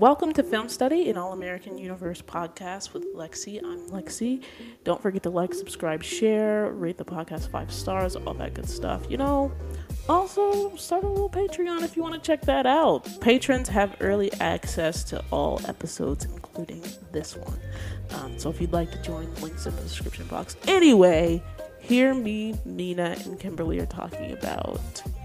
Welcome to Film Study, an All American Universe podcast with Lexi. I'm Lexi. Don't forget to like, subscribe, share, rate the podcast 5 stars, all that good stuff. You know, also start a little Patreon if you want to check that out. Patrons have early access to all episodes, including this one. So if you'd like to join, links in the description box. Anyway, here me, Nina, and Kimberly are talking about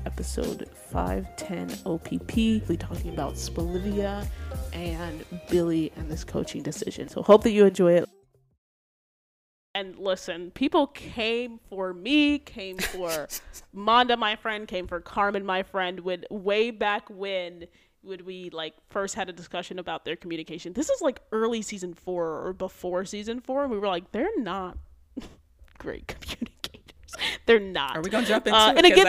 episode 510 OPP. We're talking about Spolivia and Billy and this coaching decision. So hope that you enjoy it. And listen, people came for me, came for Manda, my friend, came for Carmen, my friend, when way back when we like first had a discussion about their communication. This is like early season 4 or before season 4. And we were like, they're not great communicators. They're not. Are we gonna jump into it? And again,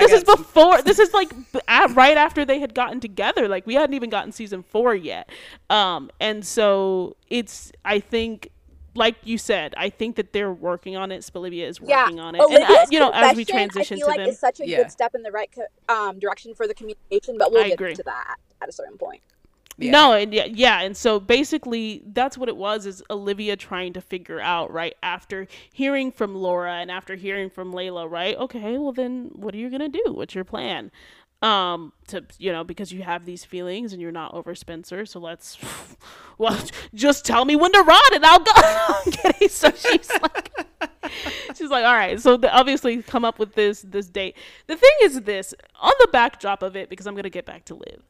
right after they had gotten together. Like, we hadn't even gotten season 4 yet. And so it's, I think, like you said, I think that they're working on it. Spolivia is working on it. And as we transition to them, it's such a good step in the right direction for the communication. But we'll get to that at a certain point. Yeah. No, and yeah, and so basically that's what it was, is Olivia trying to figure out, right, after hearing from Laura and after hearing from Layla, right, okay, well then what are you going to do? What's your plan? To, you know, because you have these feelings and you're not over Spencer, so let's, well, just tell me when to run and I'll go. Okay, so she's like, all right, so obviously come up with this date. The thing is this, on the backdrop of it, because I'm going to get back to Liv.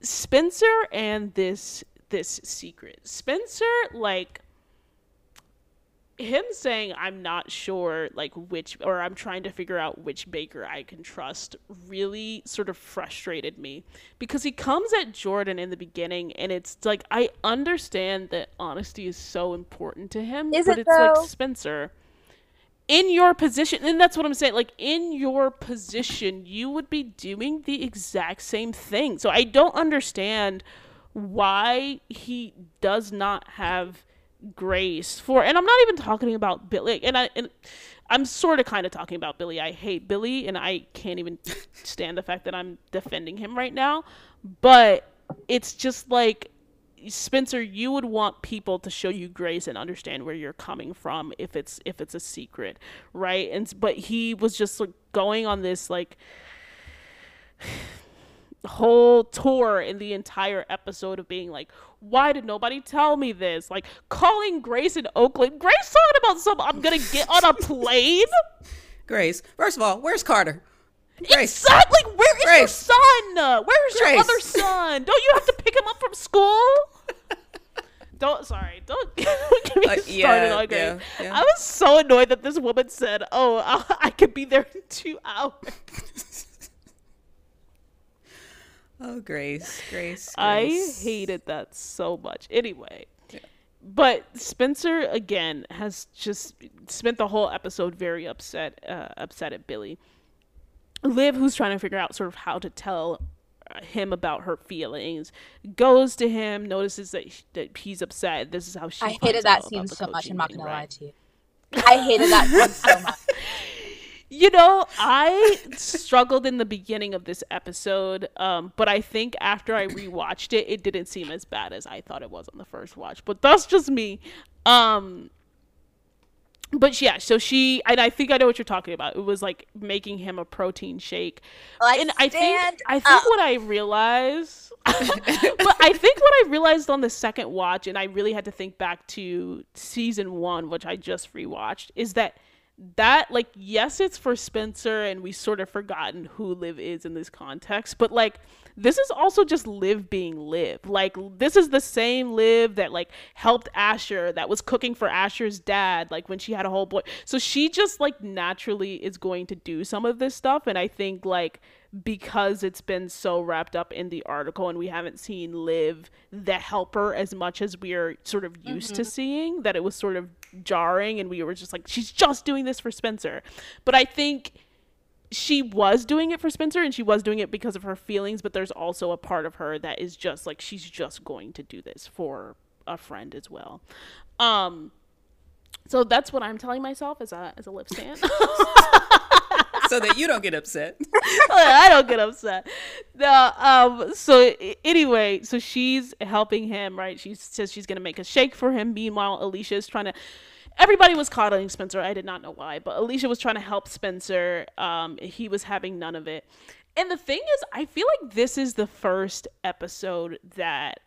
Spencer and this secret. Spencer, like, him saying I'm not sure, like, which, or I'm trying to figure out which baker I can trust, really sort of frustrated me, because he comes at Jordan in the beginning and it's like, I understand that honesty is so important to him, but it's like, Spencer, in your position, and that's what I'm saying, like, in your position, you would be doing the exact same thing. So I don't understand why he does not have grace for, and I'm not even talking about Billy, and I'm sort of kind of talking about Billy. I hate Billy, and I can't even stand the fact that I'm defending him right now, but it's just like, Spencer, you would want people to show you grace and understand where you're coming from if it's a secret, right? And but he was just like going on this like whole tour in the entire episode of being like, why did nobody tell me this? Like calling Grace in Oakland. Grace talking about something, I'm gonna get on a plane. Grace, first of all, where's Carter? Grace. Exactly. Where is your son? Where is your other son? Don't you have to pick him up from school? Don't get me started on Grace. Yeah. I was so annoyed that this woman said, "Oh, I could be there in 2 hours." Oh, Grace. I hated that so much. Anyway. But Spencer, again, has just spent the whole episode very upset at Billy. Liv, who's trying to figure out sort of how to tell him about her feelings, goes to him, notices that he's upset. This is how she. I hated that scene so much. I'm not gonna lie to you. I hated that scene so much. You know, I struggled in the beginning of this episode, but I think after I rewatched it, it didn't seem as bad as I thought it was on the first watch. But that's just me. But yeah, so she, and I think I know what you're talking about. It was like making him a protein shake. I think what I realized, but I think what I realized on the second watch, and I really had to think back to season 1, which I just rewatched, is that like, yes, it's for Spencer and we sort of forgotten who Liv is in this context, but like, this is also just Liv being Liv. Like, this is the same Liv that like helped Asher, that was cooking for Asher's dad, like when she had a whole boy. So she just like naturally is going to do some of this stuff. And I think like, because it's been so wrapped up in the article and we haven't seen Liv the helper as much as we're sort of used to seeing, that it was sort of jarring and we were just like, she's just doing this for Spencer. But I think she was doing it for Spencer and she was doing it because of her feelings, but there's also a part of her that is just like, she's just going to do this for a friend as well. So that's what I'm telling myself as a Liv stan. so that you don't get upset. I don't get upset. No, so anyway, so she's helping him, right? She says she's going to make a shake for him. Meanwhile, Alicia is trying to... Everybody was coddling Spencer. I did not know why, but Alicia was trying to help Spencer. He was having none of it. And the thing is, I feel like this is the first episode that...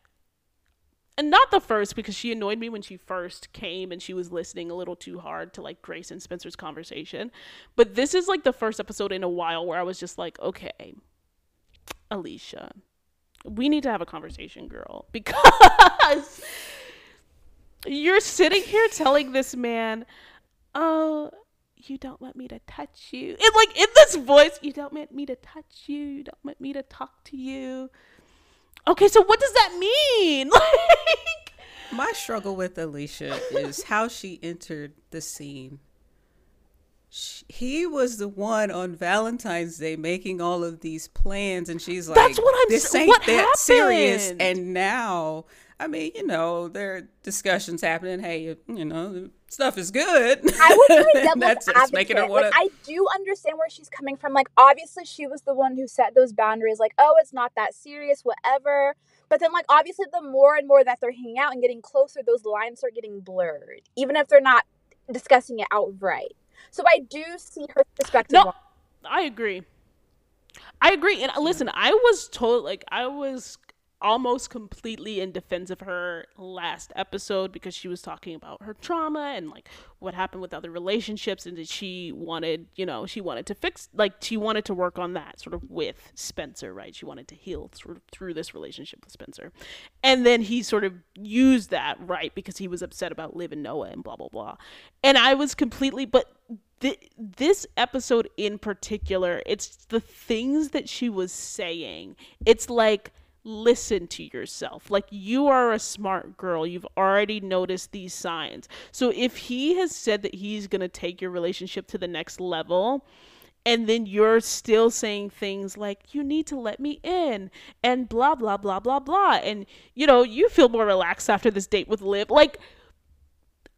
And not the first, because she annoyed me when she first came and she was listening a little too hard to like Grace and Spencer's conversation. But this is like the first episode in a while where I was just like, okay, Alicia, we need to have a conversation, girl, because you're sitting here telling this man, oh, you don't want me to touch you. And like in this voice, you don't want me to touch you. You don't want me to talk to you. Okay, so what does that mean? Like, my struggle with Alicia is how she entered the scene. He was the one on Valentine's Day making all of these plans, and she's like, "That's what I'm. This ain't what that happened? Serious." And now, I mean, you know, there are discussions happening. Hey, you know, stuff is good. I would play devil's advocate. Like, I do understand where she's coming from. Like, obviously, she was the one who set those boundaries. Like, oh, it's not that serious, whatever. But then, like, obviously, the more and more that they're hanging out and getting closer, those lines are getting blurred, even if they're not discussing it outright. So I do see her perspective. No, I agree. I agree. And listen, I was told, like, I was almost completely in defense of her last episode because she was talking about her trauma and like what happened with other relationships, and that she wanted, you know, she wanted to fix, like she wanted to work on that sort of with Spencer, right? She wanted to heal through this relationship with Spencer. And then he sort of used that, right? Because he was upset about Liv and Noah and blah, blah, blah. And I was completely, but this episode in particular, it's the things that she was saying. It's like, listen to yourself. Like, you are a smart girl. You've already noticed these signs. So if he has said that he's going to take your relationship to the next level, and then you're still saying things like, you need to let me in and blah, blah, blah, blah, blah. And, you know, you feel more relaxed after this date with Liv. Like,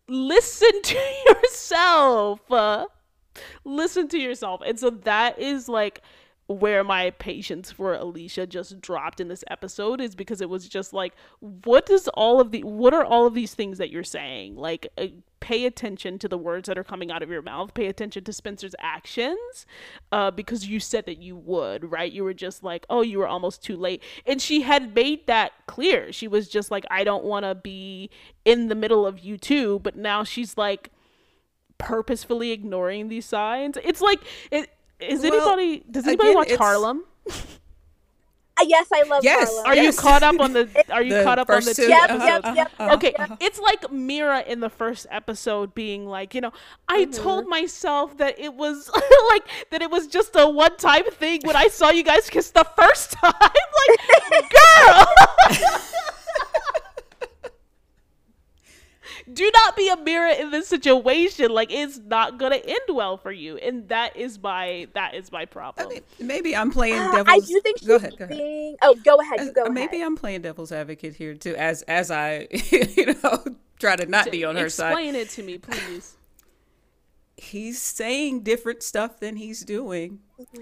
listen to yourself. Listen to yourself. And so that is like where my patience for Alicia just dropped in this episode, is because it was just like, what are all of these things that you're saying? Like, pay attention to the words that are coming out of your mouth. Pay attention to Spencer's actions, because you said that you would, right? You were just like, oh, you were almost too late. And she had made that clear. She was just like, I don't want to be in the middle of you two. But now she's like purposefully ignoring these signs. It's like, does anybody watch Harlem? Yes, I love Harlem. Are you caught up on the two? Yep. Okay. It's like Mira in the first episode being like, you know, I told myself that it was like that it was just a one-time thing when I saw you guys kiss the first time. Like, girl. Do not be a mirror in this situation. Like, it's not gonna end well for you, and that is my problem. I mean, maybe I'm playing devil's. I do think she's being. Oh, go ahead. Maybe I'm playing devil's advocate here too, as I, you know, try to not be on her side. Explain it to me, please. He's saying different stuff than he's doing.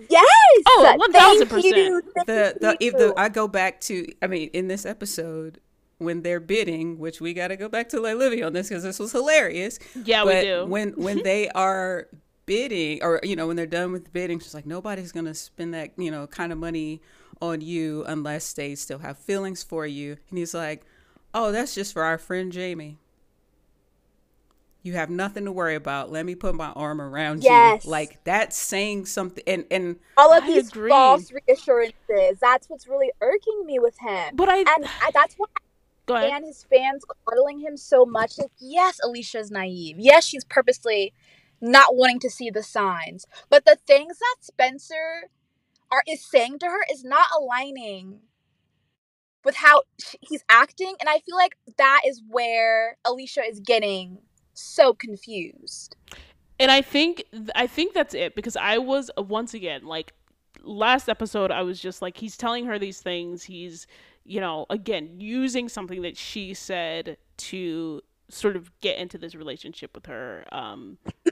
Yes. Oh, 1,000%. I go back to. I mean, in this episode, when they're bidding, which we got to go back to Olivia on this because this was hilarious. Yeah, but we do. When they are bidding, or, you know, when they're done with bidding, she's like, nobody's going to spend that, you know, kind of money on you unless they still have feelings for you. And he's like, oh, that's just for our friend Jamie. You have nothing to worry about. Let me put my arm around you. Like, that's saying something. And all of these false reassurances. That's what's really irking me with him. That's why. And his fans coddling him so much. Like, yes, Alicia's naive. Yes, she's purposely not wanting to see the signs. But the things that Spencer is saying to her is not aligning with how he's acting. And I feel like that is where Alicia is getting so confused. And I think that's it. Because I was, once again, like, last episode, I was just like, he's telling her these things. He's, you know, again, using something that she said to sort of get into this relationship with her.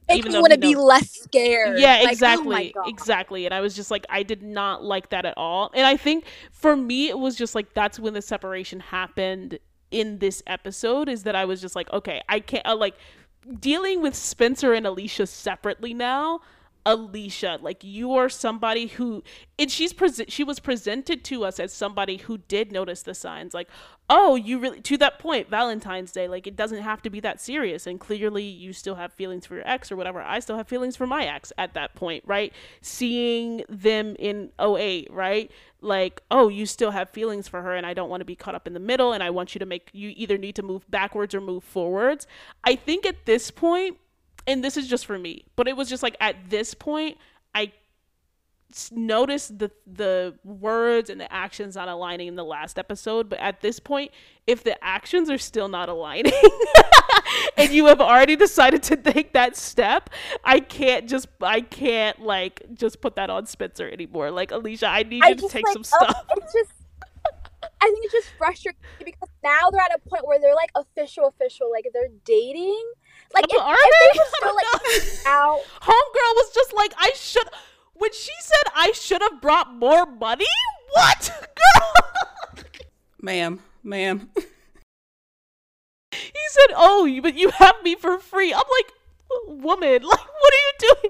Even though, you want to be less scared. Yeah, like, exactly. Oh, exactly. And I was just like, I did not like that at all. And I think for me, it was just like, that's when the separation happened in this episode, is that I was just like, okay, I can't, like, dealing with Spencer and Alicia separately now. Alicia, like, you are somebody who, and she was presented to us as somebody who did notice the signs, like, oh, you really, to that point, Valentine's Day, like, it doesn't have to be that serious, and clearly you still have feelings for your ex or whatever. I still have feelings for my ex at that point, right? Seeing them in 2008, right? Like, oh, you still have feelings for her, and I don't want to be caught up in the middle, and I want you to make, you either need to move backwards or move forwards. I think at this point, and this is just for me, but it was just like, at this point, I noticed the words and the actions not aligning in the last episode. But at this point, if the actions are still not aligning and you have already decided to take that step, I can't put that on Spencer anymore. Like, Alicia, I need you to take some stuff. I think it's just frustrating because now they're at a point where they're like official, like they're dating. Like, if they were still like out. Homegirl was just like, when she said I should have brought more money, what, girl? Ma'am. He said, oh, but you have me for free. I'm like, woman, like, what are you doing?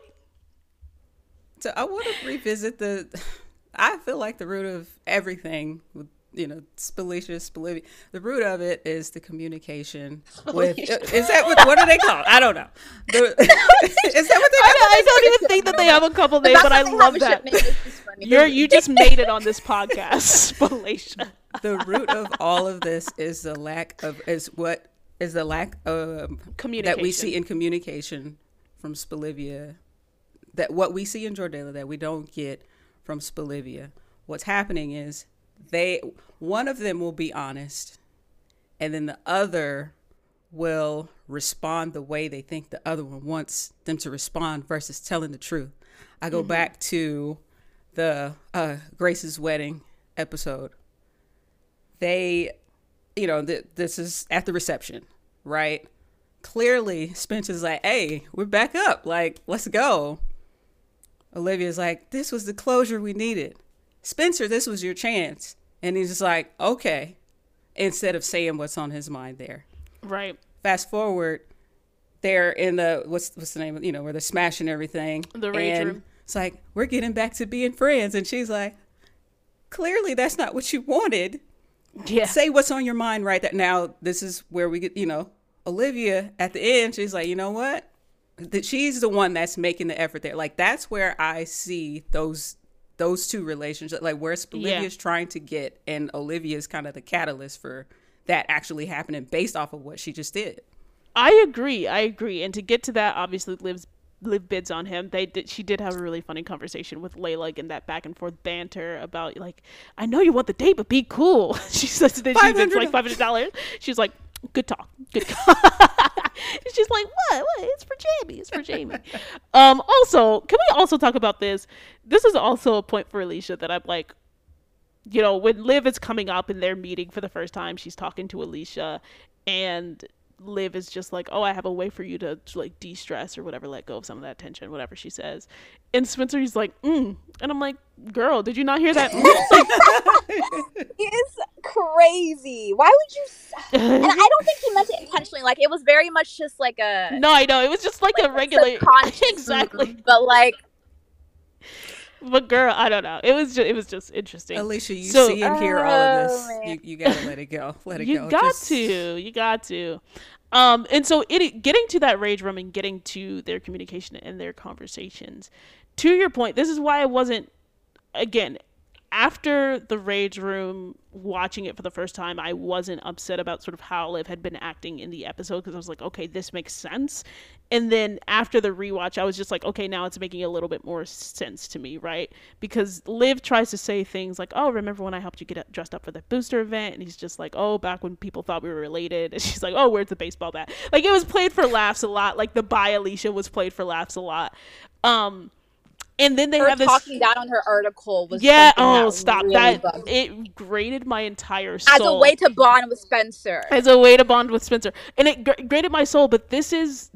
So I want to revisit I feel like the root of everything with, you know, Spolivia. The root of it is the communication with. Is that what are they called? I don't know. Is that what they? I don't even think that they have a couple names, but I love that. You just made it on this podcast, Spalisha. The root of all of this is the lack of communication that we see in communication from Spolivia. That what we see in Jordella that we don't get from Spolivia. What's happening is, one of them will be honest, and then the other will respond the way they think the other one wants them to respond versus telling the truth. I go back to the Grace's wedding episode. They, you know, this is at the reception, right? Clearly, Spencer's like, hey, we're back up. Like, let's go. Olivia's like, this was the closure we needed. Spencer, this was your chance. And he's just like, okay, instead of saying what's on his mind there. Right. Fast forward, they're in the, what's the name of, you know, where they're smashing everything. The rage room. It's like, we're getting back to being friends. And she's like, clearly that's not what you wanted. Yeah. Say what's on your mind right now. This is where we get, you know, Olivia at the end, she's like, you know what? She's the one that's making the effort there. Like, that's where I see those two relationships, like where Spolivia's trying to get, and Olivia's kind of the catalyst for that actually happening based off of what she just did. I agree. And to get to that, obviously Liv bids on him. She did have a really funny conversation with Layla and that back and forth banter about, like, I know you want the date, but be cool. She says that she bids like $500. She's like, good talk. She's like, what? It's for Jamie. Also, can we also talk about this? This is also a point for Alicia that I'm like, you know, when Liv is coming up and they're meeting for the first time, she's talking to Alicia, and Liv is just like, oh, I have a way for you to like de-stress or whatever, let go of some of that tension, whatever she says. And Spencer, he's like, and I'm like, girl, did you not hear that? He is crazy. Why would you? And I don't think he meant it intentionally. Like, it was very much just like a. No, I know, it was just like a regular. Exactly. But girl, I don't know. It was just interesting. Alicia, you see and hear all of this. You gotta let it go. Let it go. You got to. And so getting to that rage room and getting to their communication and their conversations. To your point, this is why I wasn't. Again, after the rage room, watching it for the first time, I wasn't upset about sort of how Liv had been acting in the episode, because I was like, okay, this makes sense. And then after the rewatch, I was just like, okay, now it's making a little bit more sense to me, right? Because Liv tries to say things like, oh, remember when I helped you get dressed up for the booster event? And he's just like, oh, back when people thought we were related. And she's like, oh, where's the baseball bat? Like, it was played for laughs a lot. Like, the bye Alicia was played for laughs a lot. And then they have this talking down on her article. Was yeah, oh, that stop really that! Bugged. It grated my entire soul. As a way to bond with Spencer. And it grated my soul. But this is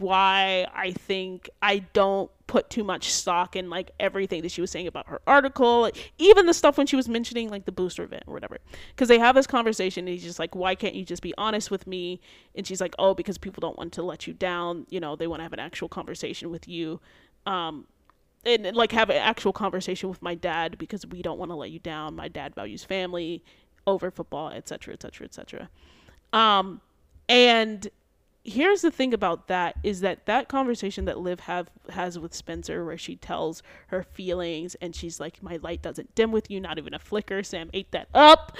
why I think I don't put too much stock in like everything that she was saying about her article, like, even the stuff when she was mentioning like the booster event or whatever. Because they have this conversation, and he's just like, "Why can't you just be honest with me?" And she's like, "Oh, because people don't want to let you down. You know, they want to have an actual conversation with you." And like have an actual conversation with my dad, because we don't want to let you down. My dad values family over football, etc. And here's the thing about that, is that conversation that Liv has with Spencer, where she tells her feelings and she's like, my light doesn't dim with you, not even a flicker. Sam ate that up.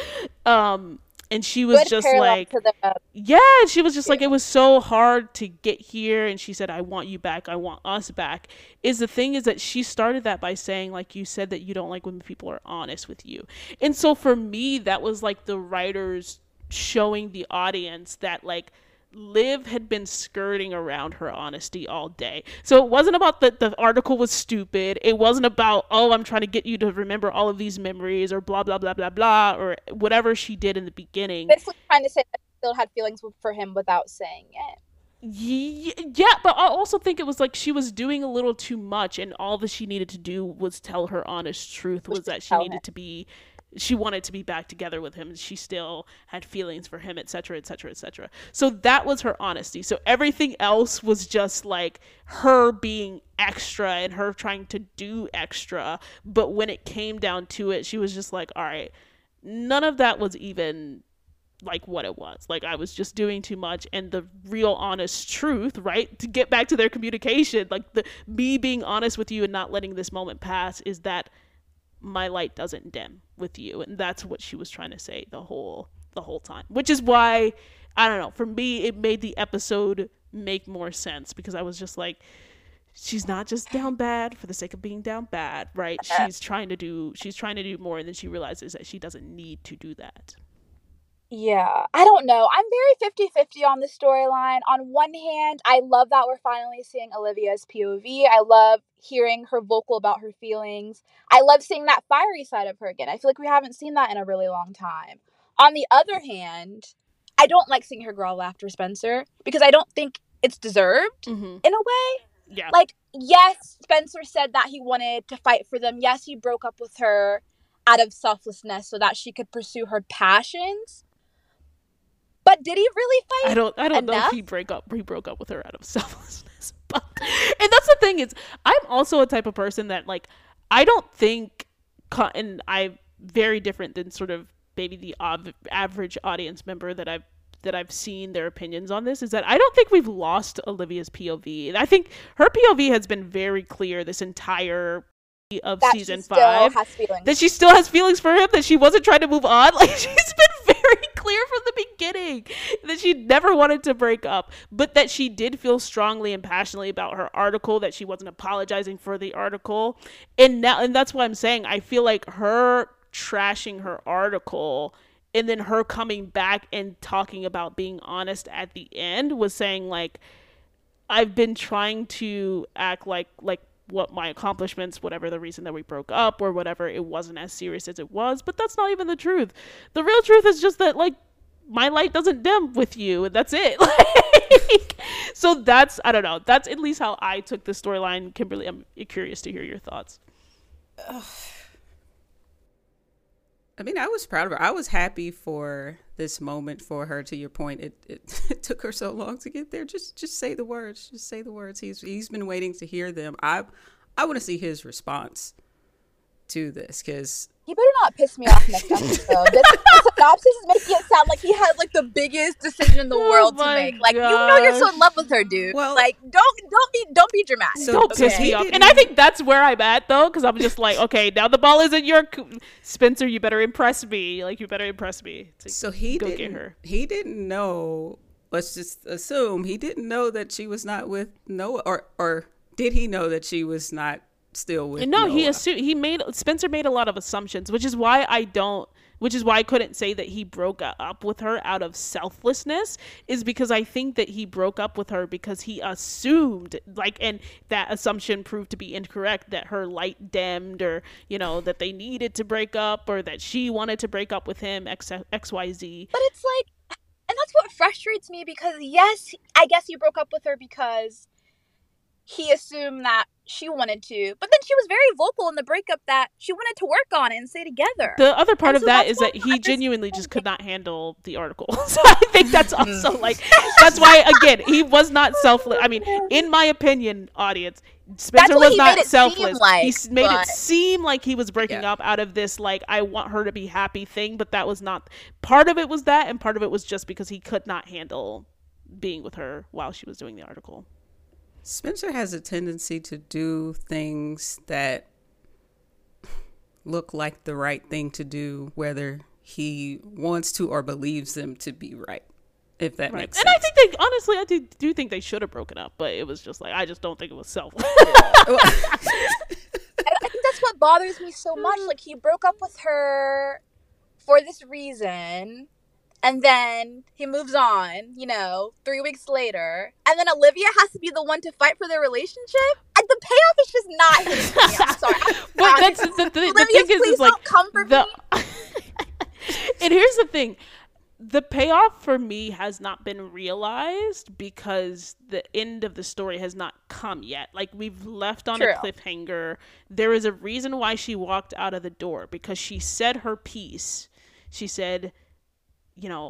And she was just like, yeah, she was just like, it was so hard to get here. And she said, I want you back. I want us back. Is the thing is that she started that by saying, like, you said that you don't like when people are honest with you. And so for me, that was like the writers showing the audience that like Liv had been skirting around her honesty all day. So it wasn't about that the article was stupid. It wasn't about, oh, I'm trying to get you to remember all of these memories or blah, blah, blah, blah, blah, or whatever she did in the beginning. Basically trying to say that she still had feelings for him without saying it. Yeah, but I also think it was like she was doing a little too much, and all that she needed to do was tell her honest truth, was that she needed to be... she wanted to be back together with him. She still had feelings for him, etc. So that was her honesty. So everything else was just like her being extra and her trying to do extra. But when it came down to it, she was just like, all right, none of that was even like what it was. Like, I was just doing too much. And the real honest truth, right, to get back to their communication, like the me being honest with you and not letting this moment pass, is that my light doesn't dim with you. And that's what she was trying to say the whole time, which is why, I don't know, for me it made the episode make more sense, because I was just like, she's not just down bad for the sake of being down bad, right? She's trying to do more, and then she realizes that she doesn't need to do that. Yeah, I don't know. I'm very 50-50 on the storyline. On one hand, I love that we're finally seeing Olivia's POV. I love hearing her vocal about her feelings. I love seeing that fiery side of her again. I feel like we haven't seen that in a really long time. On the other hand, I don't like seeing her growl after Spencer, because I don't think it's deserved in a way. Yeah. Like, yes, Spencer said that he wanted to fight for them. Yes, he broke up with her out of selflessness so that she could pursue her passions. But did he really fight? I don't know if he broke up with her out of selflessness. But, and that's the thing, is I'm also a type of person that, like, I don't think, and I'm very different than sort of maybe the average audience member that I've seen their opinions on this, is that I don't think we've lost Olivia's POV. And I think her POV has been very clear this entire of that season 5, that she still has feelings for him, that she wasn't trying to move on. Like, she's been very clear from the beginning that she never wanted to break up, but that she did feel strongly and passionately about her article, that she wasn't apologizing for the article. And that's why I'm saying I feel like her trashing her article and then her coming back and talking about being honest at the end was saying, like, I've been trying to act like what my accomplishments, whatever the reason that we broke up or whatever, it wasn't as serious as it was. But that's not even the truth. The real truth is just that, like, my light doesn't dim with you, and that's it. Like, so that's, I don't know, that's at least how I took the storyline. Kimberly, I'm curious to hear your thoughts. Ugh. I mean, I was proud of her. I was happy for this moment for her. To your point, it took her so long to get there. Just say the words. Just say the words. He's been waiting to hear them. I want to see his response to this, because he better not piss me off next episode. This synopsis is making it sound like he had like the biggest decision in the world to make. Like, gosh. You know you're so in love with her, dude. Well, like, don't be dramatic. So don't piss me off. And I think that's where I'm at, though, because I'm just like, okay, now the ball is in your Spencer. You better impress me. Like, you better impress me. Like, so he go get her. He didn't know. Let's just assume he didn't know that she was not with Noah, or did he know that she was not still with Noah. Spencer made a lot of assumptions, which is why I couldn't say that he broke up with her out of selflessness, is because I think that he broke up with her because he assumed, and that assumption proved to be incorrect, that her light dimmed, or, that they needed to break up, or that she wanted to break up with him, XYZ. But it's and that's what frustrates me, because yes, I guess he broke up with her because he assumed that she wanted to, but then she was very vocal in the breakup that she wanted to work on it and stay together. The other part of that is that he genuinely just could not handle the article. So I think that's also that's why, again, he was not selfless. I mean, in my opinion, audience, Spencer was not selfless. He made it seem like he was breaking up out of this, I want her to be happy thing, but that was not, part of it was that, and part of it was just because he could not handle being with her while she was doing the article. Spencer has a tendency to do things that look like the right thing to do, whether he wants to or believes them to be right, if that makes sense. And I think they should have broken up, but it was just I just don't think it was selfless. I think that's what bothers me so much. He broke up with her for this reason, and then he moves on, 3 weeks later. And then Olivia has to be the one to fight for their relationship. And the payoff is just not hitting me. I'm sorry. But that's the thing is don't come for me. And here's the thing. The payoff for me has not been realized because the end of the story has not come yet. We've left on a cliffhanger. There is a reason why she walked out of the door, because she said her piece. She said,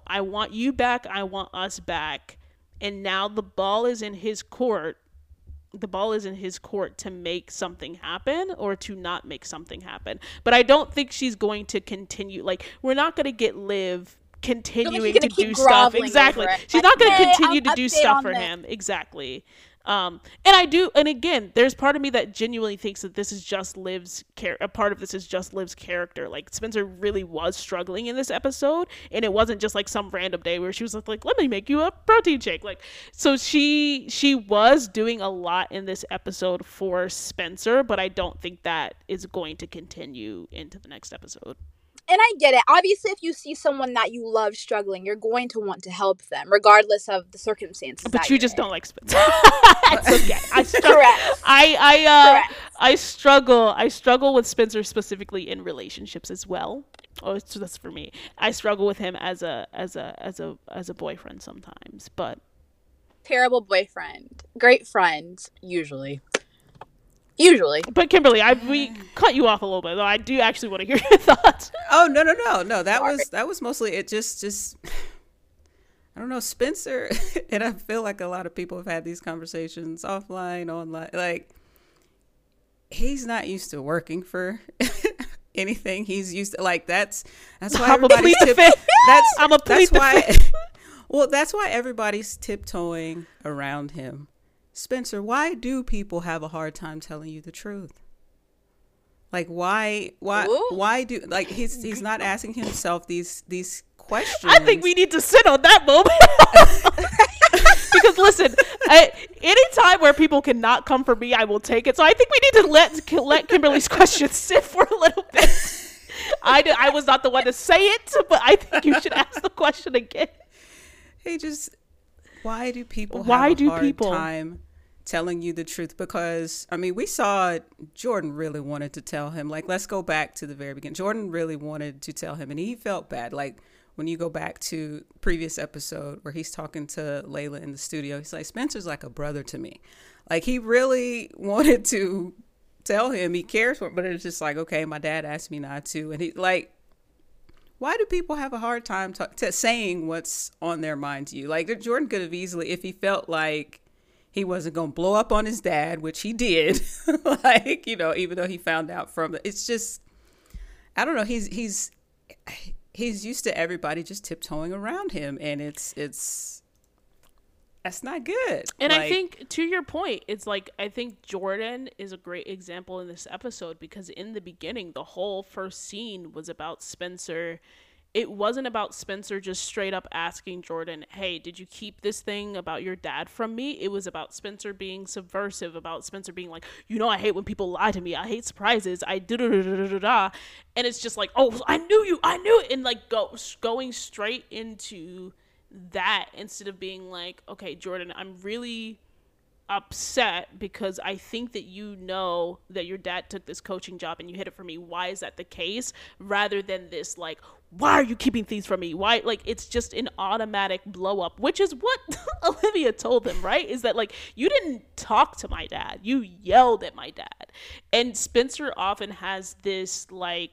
I want you back, I want us back. And now the ball is in his court. The ball is in his court to make something happen or to not make something happen. But I don't think she's going to continue. We're not going to get Liv continuing to do stuff. Exactly. She's not going to continue to do stuff for him. Exactly. And I do. And again, there's part of me that genuinely thinks that this is just Liv's character. A part of this is just Liv's character. Spencer really was struggling in this episode, and it wasn't just some random day where she was like, let me make you a protein shake. So she was doing a lot in this episode for Spencer, but I don't think that is going to continue into the next episode. And I get it. Obviously, if you see someone that you love struggling, you're going to want to help them, regardless of the circumstances. But you just don't like Spencer. It's okay. Correct. Correct. I struggle with Spencer specifically in relationships as well. Oh, it's just for me. I struggle with him as a boyfriend sometimes, but terrible boyfriend, great friend usually. Usually. But Kimberly, we cut you off a little bit, though. I do actually want to hear your thoughts. Oh, no. That was mostly it. Just I don't know, Spencer. And I feel like a lot of people have had these conversations offline, online. He's not used to working for anything. He's used to that's why everybody's that's why everybody's tiptoeing around him. Spencer, why do people have a hard time telling you the truth? Why he's not asking himself these questions. I think we need to sit on that moment. Because listen, any time where people cannot come for me, I will take it. So I think we need to let Kimberly's question sit for a little bit. I was not the one to say it, but I think you should ask the question again. Why do people have a hard time telling you the truth? Because, we saw Jordan really wanted to tell him. Let's go back to the very beginning. Jordan really wanted to tell him, and he felt bad. When you go back to previous episode where he's talking to Layla in the studio, he's like, Spencer's like a brother to me. He really wanted to tell him he cares for him, but it's just okay, my dad asked me not to. And he, why do people have a hard time saying what's on their mind to you? Jordan could have easily, if he felt like he wasn't going to blow up on his dad, which he did, even though he found out from it. It's just, I don't know. He's used to everybody just tiptoeing around him. And that's not good. And I think, to your point, I think Jordan is a great example in this episode, because in the beginning, the whole first scene was about Spencer it wasn't about Spencer just straight up asking Jordan, hey, did you keep this thing about your dad from me? It was about Spencer being subversive, about Spencer being like, you know, I hate when people lie to me. I hate surprises. I da-da-da-da-da-da. And it's just like, oh, I knew it. And like going straight into that instead of being like, okay, Jordan, I'm really upset because I think that you know that your dad took this coaching job and you hid it from me. Why is that the case? Rather than this like, why are you keeping things from me? Why? Like, it's just an automatic blow up, which is what Olivia told them, right? Is that like, you didn't talk to my dad. You yelled at my dad. And Spencer often has this like,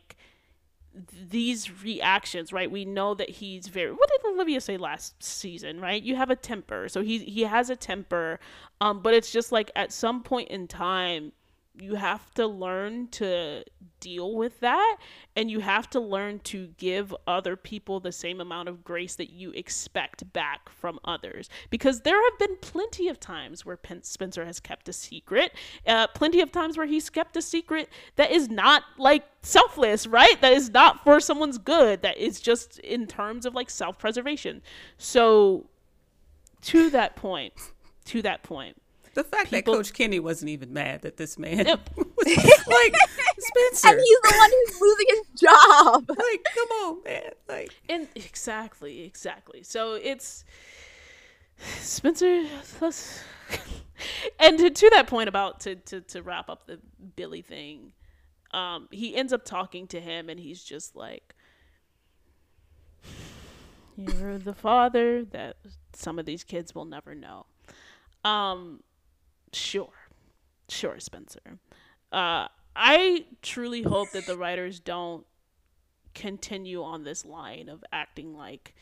these reactions, right? We know that he's very, what did Olivia say last season, right? You have a temper. So he has a temper, but it's just like at some point in time you have to learn to deal with that, and you have to learn to give other people the same amount of grace that you expect back from others, because there have been plenty of times where Spencer has kept a secret, plenty of times where he's kept a secret that is not like selfless, right? That is not for someone's good, that is just in terms of like self-preservation. So to that point, the fact that Coach Kenny wasn't even mad that this man was like, Spencer. And he's the one who's losing his job. Like, come on, man. Like, and exactly. So it's Spencer. And to that point about to wrap up the Billy thing, he ends up talking to him, and he's just like, "You're the father that some of these kids will never know." Sure, Spencer. I truly hope that the writers don't continue on this line of acting like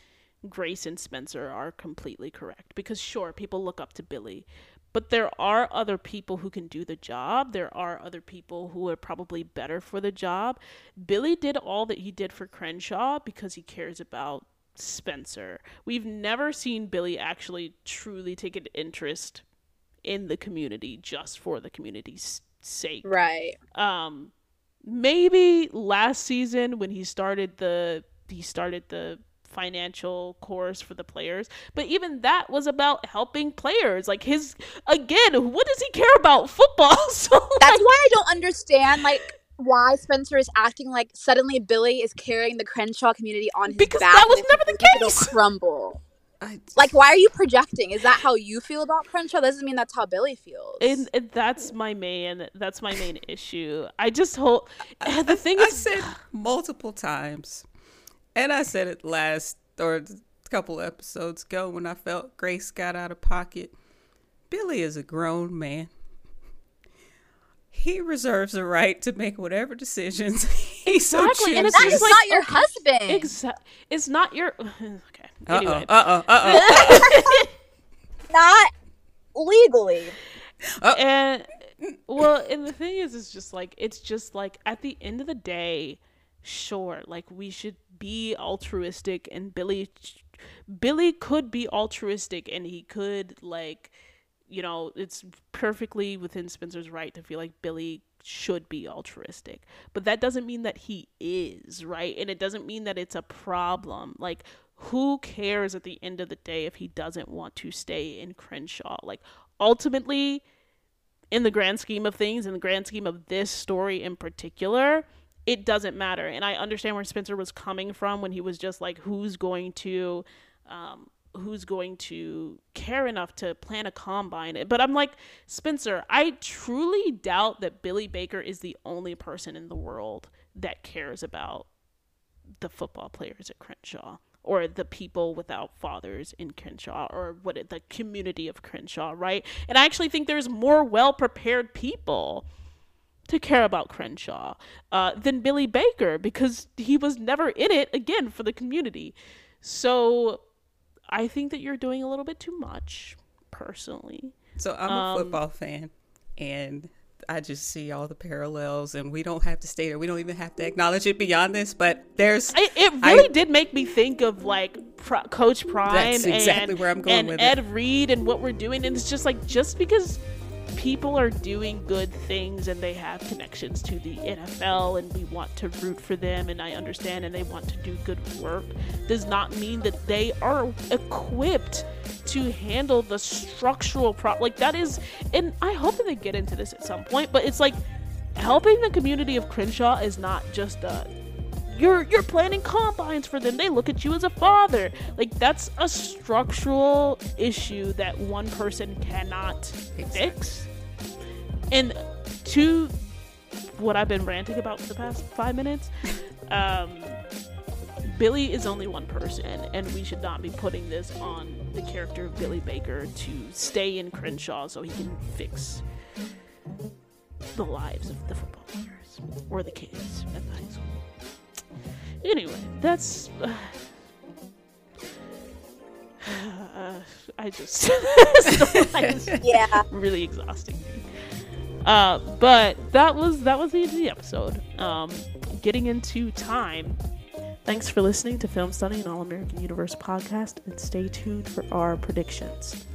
Grace and Spencer are completely correct, because sure, people look up to Billy, but there are other people who can do the job. There are other people who are probably better for the job. Billy did all that he did for Crenshaw because he cares about Spencer. We've never seen Billy actually truly take an interest in the community just for the community's sake, right? Maybe last season when he started the financial course for the players, but even that was about helping players. Like, his, again, what does he care about? Football. So that's like, why I don't understand like why Spencer is acting like suddenly Billy is carrying the Crenshaw community on his back. Because that was never the case. It'll crumble. Like, why are you projecting? Is that how you feel about Crenshaw? That doesn't mean that's how Billy feels. And that's my main. That's my main issue. I just hope the thing is, I said multiple times, and I said it last or a couple episodes ago when I felt Grace got out of pocket. Billy is a grown man. He reserves the right to make whatever decisions he so chooses. And it's like, not your husband. It's not your... Okay. Anyway. Uh-oh. Not legally. Uh-oh. And the thing is, it's just like, at the end of the day, sure, like, we should be altruistic, and Billy could be altruistic, and he could, like... You know, it's perfectly within Spencer's right to feel like Billy should be altruistic, but that doesn't mean that he is, right? And it doesn't mean that it's a problem. Like, who cares at the end of the day if he doesn't want to stay in Crenshaw? Like, ultimately, in the grand scheme of things, in the grand scheme of this story in particular, it doesn't matter. And I understand where Spencer was coming from when he was just like, who's going to care enough to plan a combine? But I'm like, Spencer, I truly doubt that Billy Baker is the only person in the world that cares about the football players at Crenshaw, or the people without fathers in Crenshaw, or the community of Crenshaw, right? And I actually think there's more well-prepared people to care about Crenshaw than Billy Baker, because he was never in it, again, for the community. So... I think that you're doing a little bit too much, personally. So I'm a football fan, and I just see all the parallels, and we don't have to stay there. We don't even have to acknowledge it beyond this, but there's... It really did make me think of, like, Coach Prime, that's exactly where I'm going with Ed Reed and what we're doing, and it's just like, just because... people are doing good things and they have connections to the NFL and we want to root for them, and I understand, and they want to do good work, does not mean that they are equipped to handle the structural problem. Like, that is, and I hope that they get into this at some point, but it's like, helping the community of Crenshaw is not just a, you're planning combines for them, they look at you as a father. Like, that's a structural issue that one person cannot fix. And to what I've been ranting about for the past 5 minutes, Billy is only one person, and we should not be putting this on the character of Billy Baker to stay in Crenshaw so he can fix the lives of the football players or the kids at the high school. Anyway, that's really exhausting. But that was the end of the episode. Getting into time. Thanks for listening to Film Study and All American Universe podcast, and stay tuned for our predictions.